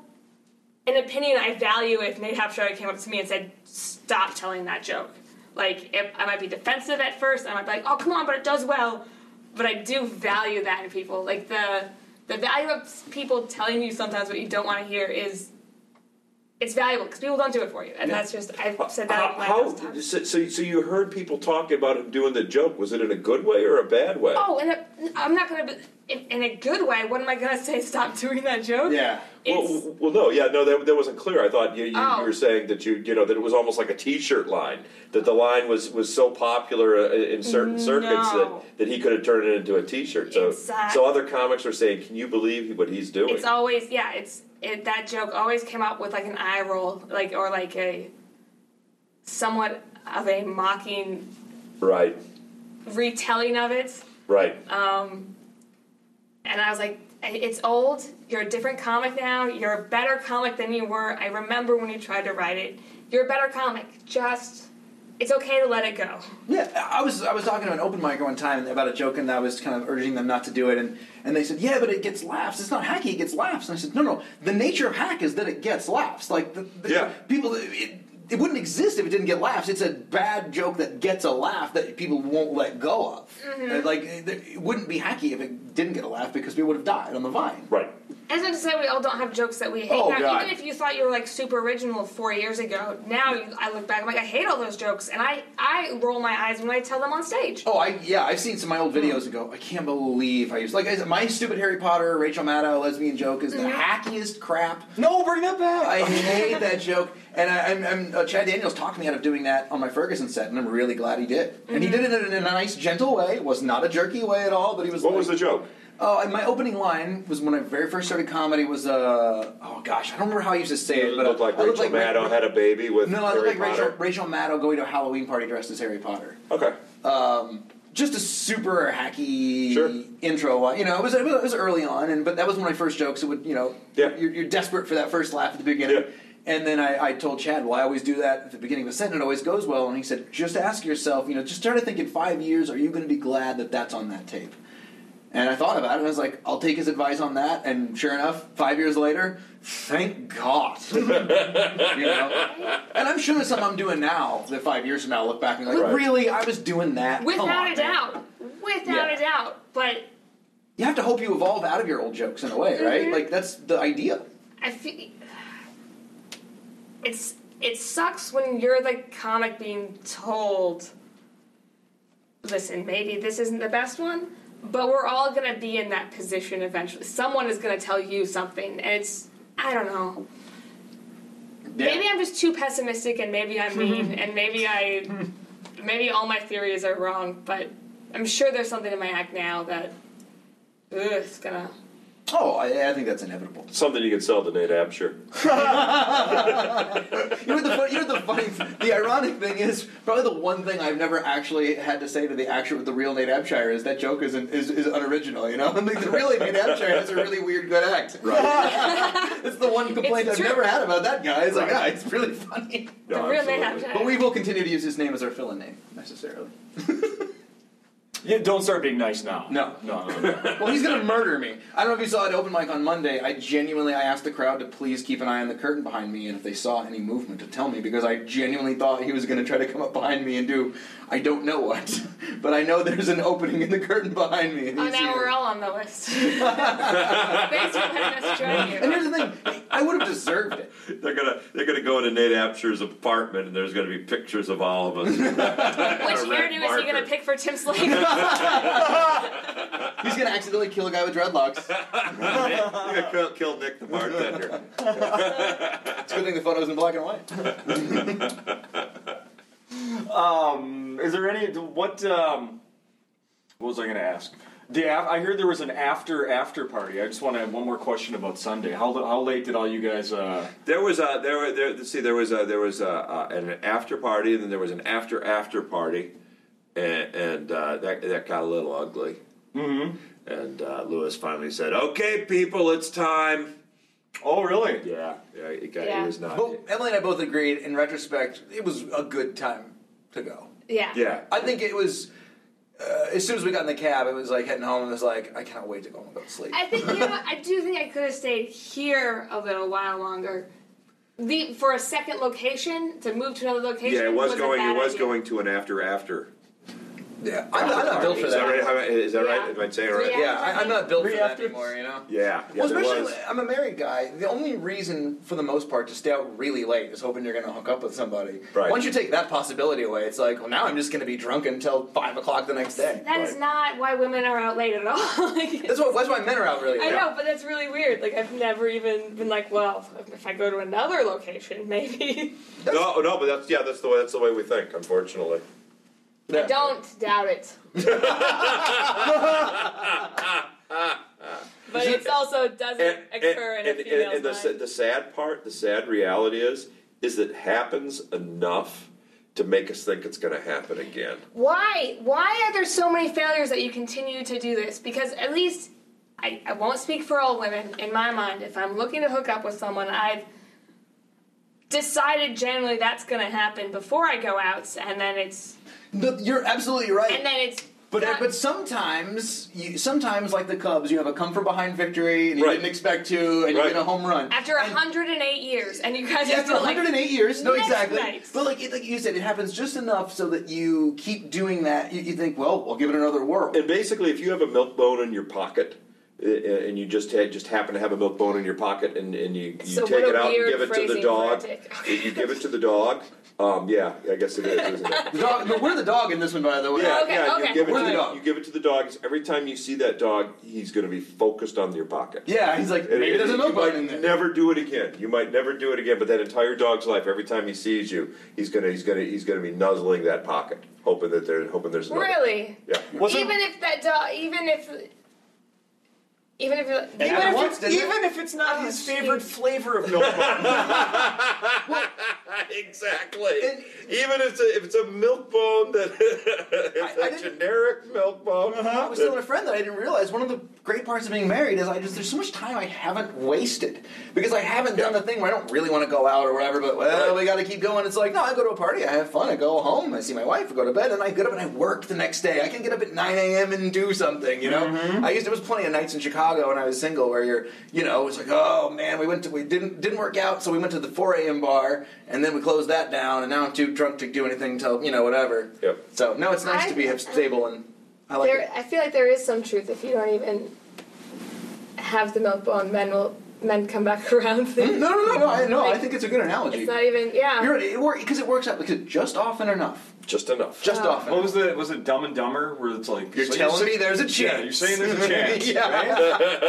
an opinion I value if Nate Abshire came up to me and said, stop telling that joke. Like, if I might be defensive at first, I might be like, oh, come on, but it does well. But I do value that in people. Like, the the value of people telling you sometimes what you don't want to hear is, it's valuable, because people don't do it for you. And yeah. that's just, I've said that uh, last time. So, so you heard people talking about him doing the joke. Was it in a good way or a bad way? Oh, and I'm not going to... In, in a good way, what am I going to say? Stop doing that joke? Yeah. Well, well, no, yeah, no, that, that wasn't clear. I thought you, you, oh. you were saying that you, you know, that it was almost like a T-shirt line, that the line was, was so popular in certain circuits no. that, that he could have turned it into a T-shirt. So, uh, so other comics are saying, can you believe what he's doing? It's always, yeah, it's it, that joke always came up with like an eye roll, like or like a somewhat of a mocking, right, retelling of it, right. Um. And I was like, it's old, you're a different comic now, you're a better comic than you were, I remember when you tried to write it, you're a better comic, just, it's okay to let it go. Yeah, I was I was talking to an open mic one time about a joke, and I was kind of urging them not to do it, and, and they said, yeah, but it gets laughs, it's not hacky, it gets laughs, and I said, no, no, the nature of hack is that it gets laughs, like, the, the yeah. people, it, it wouldn't exist if it didn't get laughs. It's a bad joke that gets a laugh that people won't let go of. Mm-hmm. Like, it wouldn't be hacky if it didn't get a laugh because people would have died on the vine. Right. As I was going to say, we all don't have jokes that we hate. Oh, now, God. Even if you thought you were, like, super original four years ago, now you, I look back, I'm like, I hate all those jokes. And I, I roll my eyes when I tell them on stage. Oh, I yeah, I've seen some of my old videos and go, I can't believe I used... Like, I, my stupid Harry Potter, Rachel Maddow, lesbian joke is the mm-hmm. hackiest crap. No, bring that back! I hate that joke. And I, I'm... I'm uh, Chad Daniels talked me out of doing that on my Ferguson set, and I'm really glad he did. Mm-hmm. And he did it in a nice, gentle way. It was not a jerky way at all, but he was What like, was the joke? Oh, and my opening line was when I very first started comedy was, uh, oh gosh, I don't remember how I used to say it. But looked like I looked Rachel like Maddow Ra- had a baby with No, I looked Harry like Rachel, Rachel Maddow going to a Halloween party dressed as Harry Potter. Okay. Um, just a super hacky sure. intro. You know, it was it was early on, and but that was one of my first jokes. It would, you know, yeah. you're, you're desperate for that first laugh at the beginning. Yeah. And then I, I told Chad, well, I always do that at the beginning of a set, and it always goes well. And he said, just ask yourself, you know, just try to think in five years, are you going to be glad that that's on that tape? And I thought about it, and I was like, I'll take his advice on that. And sure enough, five years later, thank God. You know? And I'm sure there's something I'm doing now that five years from now I'll look back and be like, right. really? I was doing that? Without on, a doubt. Man. Without yeah. a doubt. But you have to hope you evolve out of your old jokes in a way, right? Mm-hmm. Like, that's the idea. I feel... It's it sucks when you're the comic being told, listen, maybe this isn't the best one, but we're all going to be in that position eventually. Someone is going to tell you something, and it's, I don't know. Yeah. Maybe I'm just too pessimistic, and maybe I'm mean, and maybe I, maybe all my theories are wrong, but I'm sure there's something in my act now that, ugh, it's going to... Oh, I, I think that's inevitable. Something you could sell to Nate Abshire. you, know the, you know the funny, the ironic thing is probably the one thing I've never actually had to say to the actual, the real Nate Abshire is that joke is an, is, is unoriginal. You know, I mean, the real Nate Abshire has a really weird good act. Right. It's the one complaint I've never had about that guy. It's right. like, ah, it's really funny. No, the real Nate Abshire. But we will continue to use his name as our fill-in name necessarily. Yeah, don't start being nice now. No. No, no, no. Well, he's going to murder me. I don't know if you saw at open mic on Monday. I genuinely I asked the crowd to please keep an eye on the curtain behind me, and if they saw any movement to tell me, because I genuinely thought he was going to try to come up behind me and do, I don't know what, but I know there's an opening in the curtain behind me. And oh, now here. We're all on the list. Thanks for letting us join you. And here's the thing. I would have deserved it. They're gonna they're gonna go into Nate Abshire's apartment, and there's gonna be pictures of all of us. Which hairdo is he gonna pick for Tim Slagle? He's gonna accidentally kill a guy with dreadlocks. He's gonna kill, kill Nick the bartender. It's a good thing the photo's in black and white. um, is there any what? Um, what was I gonna ask? The I heard there was an after after party. I just want to have one more question about Sunday. How how late did all you guys? Uh... There was a there there see there was a there was a, uh, an after party, and then there was an after after party, and, and uh, that that got a little ugly. Mm-hmm. And uh, Lewis finally said, "Okay, people, it's time." Oh, really? Yeah, yeah. It, got, yeah. it was not. Well, Emily and I both agreed. In retrospect, it was a good time to go. Yeah. Yeah. I think it was. Uh, as soon as we got in the cab, it was like heading home, and it was like, I cannot wait to go home and go to sleep. I think, you know, I do think I could have stayed here a little while longer. The, for a second location, to move to another location. Yeah, it was, was going. It was idea. going to an after after. Yeah, I'm not, I'm not built for that. Is that right? Is that right? Am I saying it right? Yeah, yeah I, I'm not built for that anymore, you know? Yeah. yeah well, especially, was. I'm a married guy. The only reason, for the most part, to stay out really late is hoping you're going to hook up with somebody. Right. Once you take that possibility away, it's like, well, now I'm just going to be drunk until five o'clock the next day. That right. is not why women are out late at all. like, that's, what, that's why men are out really late. I know, but that's really weird. Like, I've never even been like, well, if I go to another location, maybe. no, no, but that's, yeah, that's the way, that's the way we think, unfortunately. Yeah. I don't doubt it. But it also doesn't and, occur and, in a female's and, and the, mind. The sad part, the sad reality is, is it happens enough to make us think it's going to happen again. Why? Why are there so many failures that you continue to do this? Because at least, I, I won't speak for all women, in my mind, if I'm looking to hook up with someone, I've decided generally that's going to happen before I go out, and then it's... But you're absolutely right. And then it's but not- but sometimes you sometimes like the Cubs, you have a come from behind victory and you right. didn't expect to, and right. you get a home run after and one hundred eight years, and you guys yeah, after one hundred eight like, years. No, exactly. Night. But like like you said, it happens just enough so that you keep doing that. You, you think, well, we'll give it another whirl. And basically, if you have a milk bone in your pocket. And you just had, just happen to have a milk bone in your pocket, and, and you, you so take it out and give it to the dog. Okay. You give it to the dog. Um, yeah, I guess it is, isn't it? The dog, but we're the dog in this one, by the way. Yeah, okay, yeah. Okay. You give it we're to the dog. You give it to the dog. Every time you see that dog, he's going to be focused on your pocket. Yeah, he's like, maybe there's a milk bone in there. Never do it again. You might never do it again. But that entire dog's life, every time he sees you, he's gonna, he's gonna, he's gonna be nuzzling that pocket, hoping that there, hoping there's another. Really? Yeah. Even if that dog, even if. Even if, it, even, if once, it, even if it's not oh, his geez. favorite flavor of milk bone. Well, exactly. And, even if it's, a, if it's a milk bone, that it's I, a I generic milk bone. Uh-huh. I was telling a friend that I didn't realize one of the great parts of being married is I just there's so much time I haven't wasted. Because I haven't yeah. done the thing where I don't really want to go out or whatever, but well, right. we got to keep going. It's like, no, I go to a party, I have fun, I go home, I see my wife, I go to bed, and I get up and I work the next day. I can get up at nine a.m. and do something, you know? Mm-hmm. I used there was plenty of nights in Chicago when I was single, where you're, you know, it's like, oh man, we went to, we didn't didn't work out, so we went to the four a.m. bar, and then we closed that down, and now I'm too drunk to do anything till, you know, whatever. Yep. So no, it's nice I, to be I, stable, and I like there, it. I feel like there is some truth if you don't even have the milk bone, men will men come back around. Mm, no, no, no, no. I, no like, I think it's a good analogy. It's not even, yeah, because it works out because just often enough. Just enough. Just oh. often. What was the was it Dumb and Dumber where it's like you're so telling you're saying, me there's a chance. Yeah, you're saying there's a chance. Yeah, right?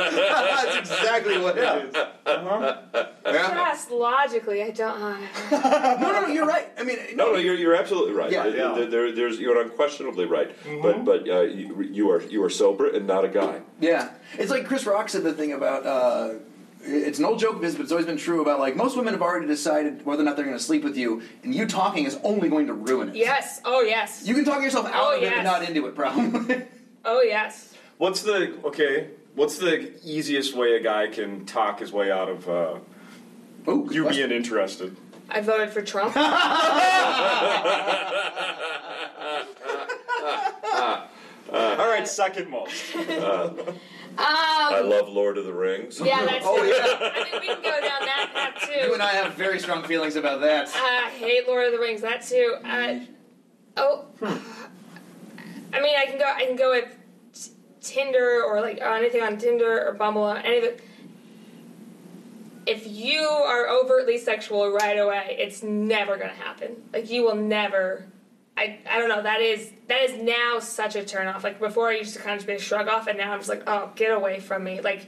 That's exactly what yeah. it is. Uh-huh. Yeah. Just logically, I don't. Uh, no, no, no, you're right. I mean, no, no, no you're you're absolutely right. Yeah, yeah. There, there, there's you're unquestionably right. Mm-hmm. But but uh, you, you are you are sober and not a guy. Yeah, it's like Chris Rock said the thing about. Uh, It's an old joke, but it's always been true about, like, most women have already decided whether or not they're going to sleep with you, and you talking is only going to ruin it. Yes. Oh, yes. You can talk yourself out oh, of yes. it, but not into it, probably. Oh, yes. What's the, okay, what's the easiest way a guy can talk his way out of uh, Ooh, you question. being interested? I voted for Trump. Uh, All right, second most. Uh, um, I love Lord of the Rings. Yeah, that's oh, it. Yeah. I mean, we can go down that path, too. You and I have very strong feelings about that. I hate Lord of the Rings, that, too. Uh, oh. I mean, I can go I can go with t- Tinder or, like, or anything on Tinder or Bumble or anything. If you are overtly sexual right away, it's never going to happen. Like, you will never... I, I don't know, that is that is now such a turnoff. Like, before I used to kind of just be a shrug off, and now I'm just like, oh, get away from me. Like,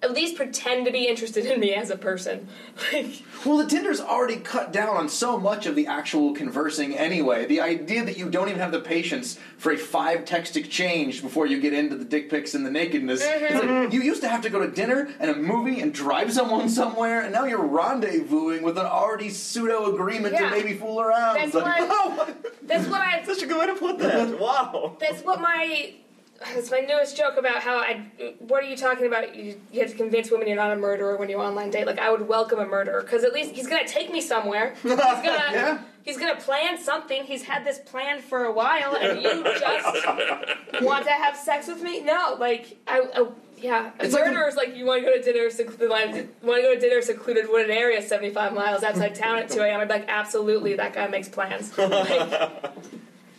at least pretend to be interested in me as a person. Like, well, the Tinder's already cut down on so much of the actual conversing anyway. The idea that you don't even have the patience for a five-text exchange before you get into the dick pics and the nakedness. Mm-hmm. It's like, you used to have to go to dinner and a movie and drive someone somewhere, and now you're rendezvousing with an already pseudo-agreement yeah. to maybe fool around. That's like, what... Oh, that's what I... That's a good way to put that. Wow. That's what my... It's my newest joke about how I... What are you talking about? You, you have to convince women you're not a murderer when you online date. Like, I would welcome a murderer, because at least he's going to take me somewhere. He's going yeah. to plan something. He's had this planned for a while, and you just want to have sex with me? No, like, I... I yeah, a murderer is like, like you want to go to dinner secluded. Like, want to go to dinner secluded wooded area, seventy-five miles outside town at two a.m. I'd be like, absolutely, that guy makes plans. Like,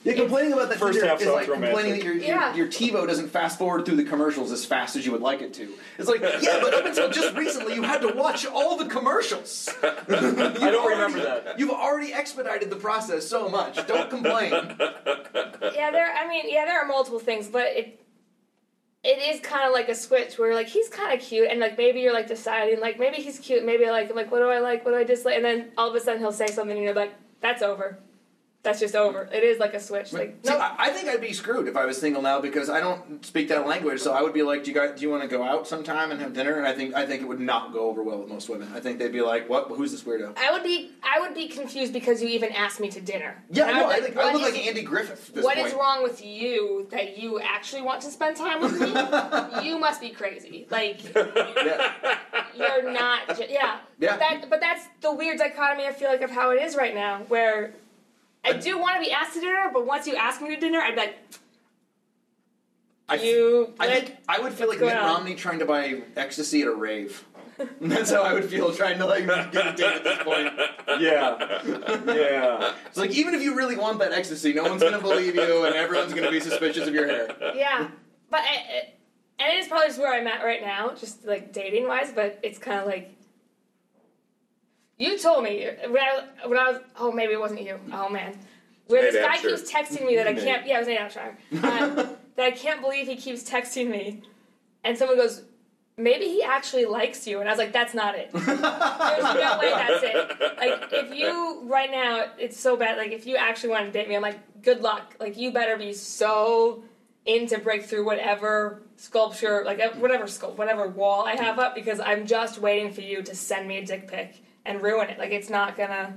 yeah, complaining about that first half is like romantic. Complaining that your, your, yeah. your TiVo doesn't fast forward through the commercials as fast as you would like it to. It's like, yeah, but up until just recently, you had to watch all the commercials. I don't already, remember that. You've already expedited the process so much. Don't complain. Yeah, there. I mean, yeah, there are multiple things, but it it is kind of like a switch where you're like, he's kind of cute, and like maybe you're like deciding, like maybe he's cute, maybe I like him, like what do I like, what do I dislike, and then all of a sudden he'll say something, and you're like, that's over. That's just over. It is like a switch. Like, see, nope. I, I think I'd be screwed if I was single now, because I don't speak that language. So I would be like, "Do you guys? Do you want to go out sometime and have dinner?" And I think I think it would not go over well with most women. I think they'd be like, "What? Who's this weirdo?" I would be I would be confused because you even asked me to dinner. Yeah, no, I, would, I, think, I look is, like Andy Griffith. At this what point. Is wrong with you that you actually want to spend time with me? You must be crazy. Like, yeah. You're not. Ju- yeah. Yeah. But, that, but that's the weird dichotomy I feel like of how it is right now, where. I do want to be asked to dinner, but once you ask me to dinner, I'd be like, I th- you... I think I would feel like Mitt Romney trying to buy ecstasy at a rave. That's how I would feel trying to, like, get a date at this point. Yeah. Yeah. It's like, even if you really want that ecstasy, no one's going to believe you, and everyone's going to be suspicious of your hair. Yeah. But, I, and it is probably just where I'm at right now, just, like, dating-wise, but it's kind of like... You told me, when I, when I was, oh, maybe it wasn't you, oh, man. Where Nate this guy Abshire. Keeps texting me that I can't, yeah, it was Nate Abshire, uh, that I can't believe he keeps texting me. And someone goes, maybe he actually likes you. And I was like, that's not it. There's no way that's it. Like, if you, right now, it's so bad, like, if you actually want to date me, I'm like, good luck. Like, you better be so in to break through whatever sculpture, like whatever sculpt, whatever wall I have up, because I'm just waiting for you to send me a dick pic and ruin it. Like, it's not gonna...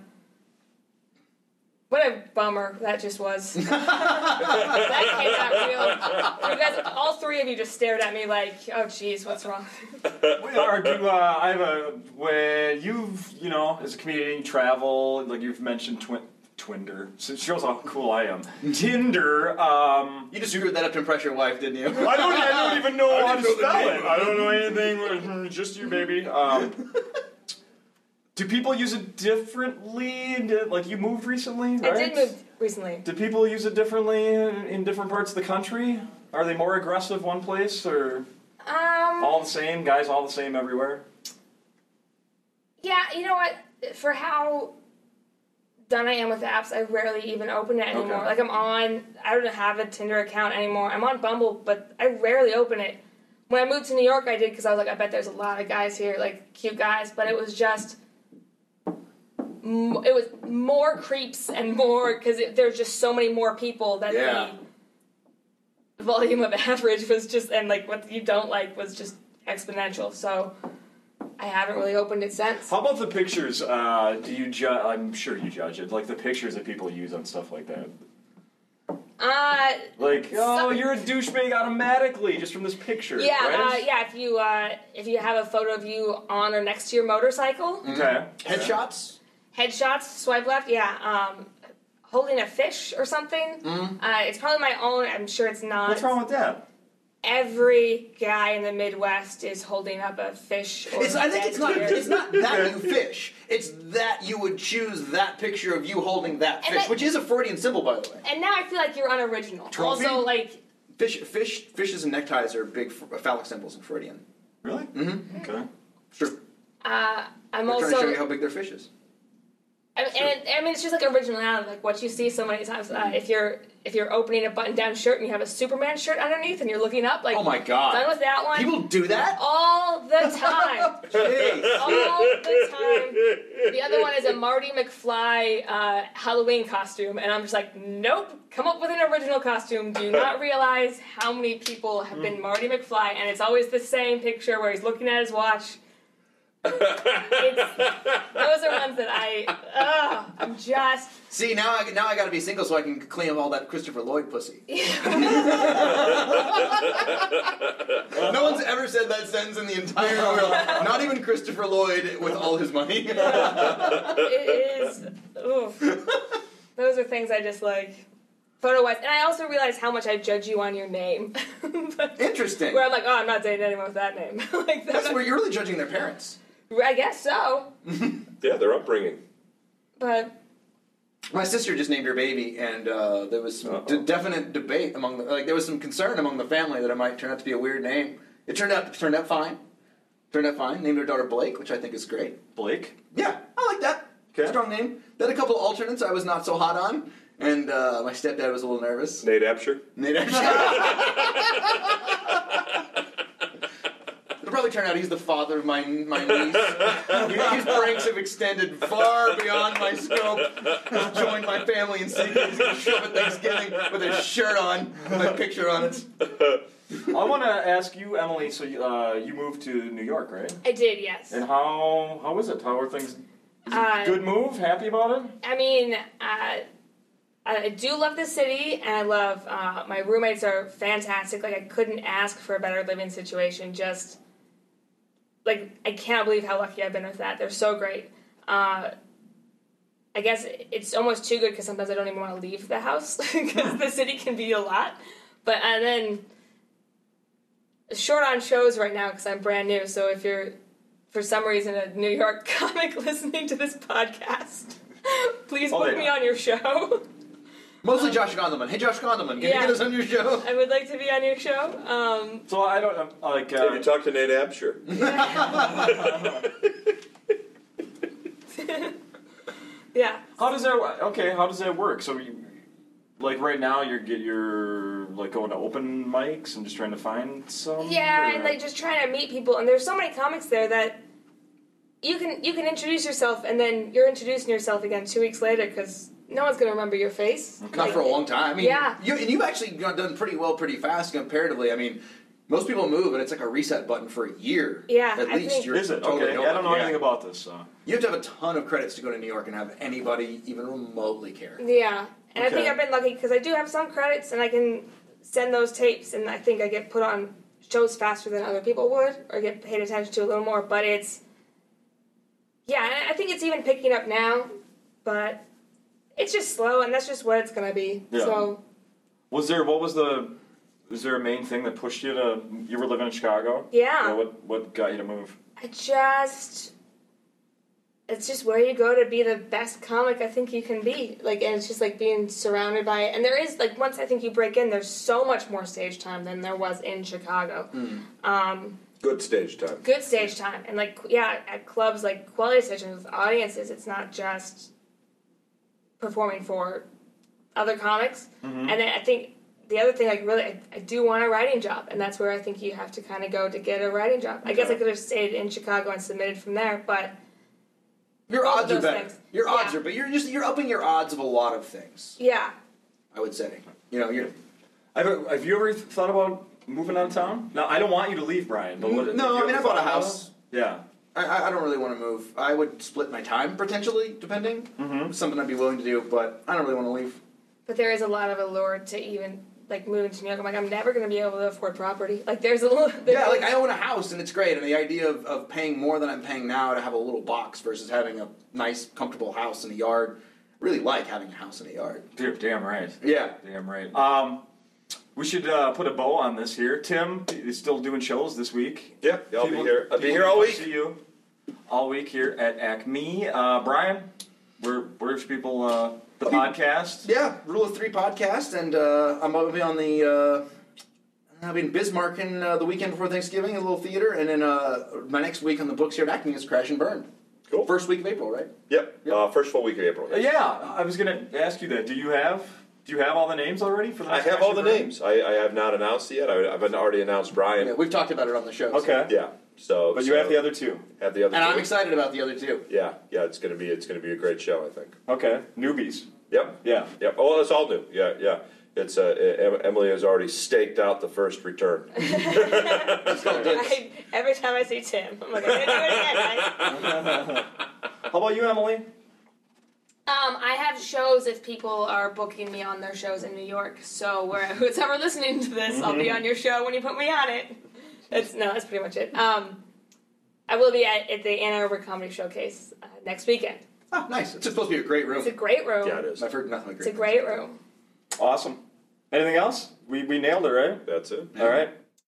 What a bummer that just was. That came out real. You guys, all three of you just stared at me like, oh, geez, what's wrong? Or do uh, I have a, when you've, you know, as a comedian, you travel, like you've mentioned Twitter. Twinder. So it shows how cool I am. Tinder, um... You just screwed that up to impress your wife, didn't you? I don't, I don't even know how to spell it. I don't know anything. Just you, baby. Um, do people use it differently? Like, you moved recently, right? I did move recently. Do people use it differently in, in different parts of the country? Are they more aggressive one place, or... Um... All the same? Guys all the same everywhere? Yeah, you know what? For how... done I am with the apps, I rarely even open it anymore. Okay. Like, I'm on, I don't have a Tinder account anymore. I'm on Bumble, but I rarely open it. When I moved to New York, I did, because I was like, I bet there's a lot of guys here, like, cute guys, but it was just, it was more creeps and more, because there's just so many more people that yeah. the volume of average was just, and, like, what you don't like was just exponential, so... I haven't really opened it since. How about the pictures? Uh, do you judge? I'm sure you judge it. Like the pictures that people use on stuff like that. Uh, like, oh, some- you're a douchebag automatically just from this picture. Yeah, right? uh, yeah. If you uh, if you have a photo of you on or next to your motorcycle. Okay. Headshots. Headshots. Swipe left. Yeah. Um, holding a fish or something. Mm. Uh, it's probably my own. I'm sure it's not. What's wrong with that? Every guy in the Midwest is holding up a fish. Or it's, a I think it's not, it's not that you fish. It's that you would choose that picture of you holding that and fish, that, which is a Freudian symbol, by the way. And now I feel like you're unoriginal. Trophy? Also, like... Fish, fish, fishes and neckties are big phallic symbols in Freudian. Really? Mm-hmm. Okay. Sure. Uh, I'm We're also... trying to show you how big their fish is. I mean, sure. and, I mean, it's just like originality, like what you see so many times. Uh, if you're if you're opening a button-down shirt and you have a Superman shirt underneath and you're looking up, like, oh my god, done with that one. People do that all the time. Jeez. All the time. The other one is a Marty McFly uh, Halloween costume, and I'm just like, nope. Come up with an original costume. Do you not realize how many people have been Marty McFly, and it's always the same picture where he's looking at his watch. It's, those are ones that I uh, I'm just see now I, now I gotta be single so I can clean up all that Christopher Lloyd pussy. No one's ever said that sentence in the entire world, not even Christopher Lloyd with all his money. It is oof. Those are things I just like photo wise, and I also realize how much I judge you on your name. But, interesting, where I'm like, oh, I'm not dating anyone with that name. Like, that's not... where you're really judging their parents, I guess so. Yeah, their upbringing. But my sister just named her baby, and uh, there was some d- definite debate among the, like there was some concern among the family that it might turn out to be a weird name. It turned out turned out fine. Turned out fine. Named her daughter Blake, which I think is great. Blake. Yeah, I like that. Okay. Strong name. Then a couple of alternates I was not so hot on, and uh, my stepdad was a little nervous. Nate Abshire. Nate Abshire. Probably turn out he's the father of my my niece. His pranks have extended far beyond my scope. He's joined my family in secret. He's going to show up at Thanksgiving with his shirt on, my picture on it. I want to ask you, Emily, so you, uh, you moved to New York, right? I did, yes. And how how was it? How were things? Uh, good move? Happy about it? I mean, uh, I do love the city, and I love, uh, my roommates are fantastic. Like, I couldn't ask for a better living situation, just... Like, I can't believe how lucky I've been with that. They're so great. Uh, I guess it's almost too good because sometimes I don't even want to leave the house because the city can be a lot. But and then short on shows right now because I'm brand new. So if you're, for some reason, a New York comic listening to this podcast, please oh, book yeah. me on your show. Mostly um, Josh Gondelman. Hey, Josh Gondelman, can yeah. you get us on your show? I would like to be on your show. Um, so I don't know, like... Uh, Have you talked to Nate Abshire? Yeah. Yeah. How does that... Okay, how does that work? So, you, like, right now, you're, you're like, going to open mics and just trying to find some? Yeah, or? And, like, just trying to meet people. And there's so many comics there that you can you can introduce yourself, and then you're introducing yourself again two weeks later because no one's going to remember your face. Not like, for a long time. I mean, yeah. You, and you've actually done pretty well pretty fast comparatively. I mean, most people move, and it's like a reset button for a year. Yeah, at I least think. You're is it totally okay? Yeah, I don't know anything yeah. about this. So. You have to have a ton of credits to go to New York and have anybody even remotely care. Yeah, and okay. I think I've been lucky because I do have some credits, and I can send those tapes, and I think I get put on shows faster than other people would, or get paid attention to a little more. But it's, yeah, and I think it's even picking up now, but it's just slow, and that's just what it's gonna be. Yeah. So, was there what was the Was there a main thing that pushed you to... You were living in Chicago? Yeah. Or what, what got you to move? I just... It's just where you go to be the best comic I think you can be. Like, and it's just, like, being surrounded by it. And there is, like, once I think you break in, there's so much more stage time than there was in Chicago. Mm. Um, good stage time. Good stage time. And, like, yeah, at clubs, like, quality sessions with audiences, it's not just performing for other comics. Mm-hmm. And then I think... The other thing, like, really, I, I do want a writing job, and that's where I think you have to kind of go to get a writing job. Okay. I guess I could have stayed in Chicago and submitted from there, but... Your odds are better. Things. Your yeah. odds are better. You're just, you're upping your odds of a lot of things. Yeah. I would say. You know, you're... I've, have you ever thought about moving out of town? No, I don't want you to leave, Brian. But what, no, I mean, I bought a house. Yeah. I, I don't really want to move. I would split my time, potentially, depending. Mm-hmm. Something I'd be willing to do, but I don't really want to leave. But there is a lot of allure to even... Like, moving to New York, I'm like, I'm never going to be able to afford property. Like, there's a little... There's yeah, like, I own a house, and it's great. And the idea of, of paying more than I'm paying now to have a little box versus having a nice, comfortable house and a yard. I really like having a house and a yard. Dude, damn right. Yeah. Damn right. Um, we should uh, put a bow on this here. Tim is still doing shows this week. Yep, yeah, I'll people, be here. I'll be here all week. See you all week here at Acme. Uh, Brian, where, where should people... Uh, The podcast? Yeah, Rule of Three podcast, and uh, I'm going to be on the, uh, I'll be in Bismarck in, uh, the weekend before Thanksgiving, a little theater, and then uh, my next week on the books here at Acme is Crash and Burn. Cool. First week of April, right? Yep, yep. Uh, first full week of April. Yes. Uh, yeah, I was going to ask you that. Do you have do you have all the names already? For the I have Crash all the Burn? Names. I, I have not announced it yet. I, I've already announced Brian. Yeah, we've talked about it on the show. Okay. So. Yeah. So, but you so have the other two. Have the other, and two. I'm excited about the other two. Yeah, yeah, it's gonna be it's gonna be a great show, I think. Okay, newbies. Yep, yeah, yep. Oh, it's all new. Yeah, yeah. It's uh, Emily has already staked out the first return. I, every time I see Tim, I'm like, I'm gonna do it again. How about you, Emily? Um, I have shows if people are booking me on their shows in New York. So, where who's ever listening to this, mm-hmm. I'll be on your show when you put me on it. That's, no, that's pretty much it. Um, I will be at, at the Ann Arbor Comedy Showcase uh, next weekend. Oh, nice. It's supposed to be a great room. It's a great room. Yeah, it is. I've heard nothing like it. It's a great room. Awesome. Anything else? We we nailed it, right? That's it. Yeah. All right.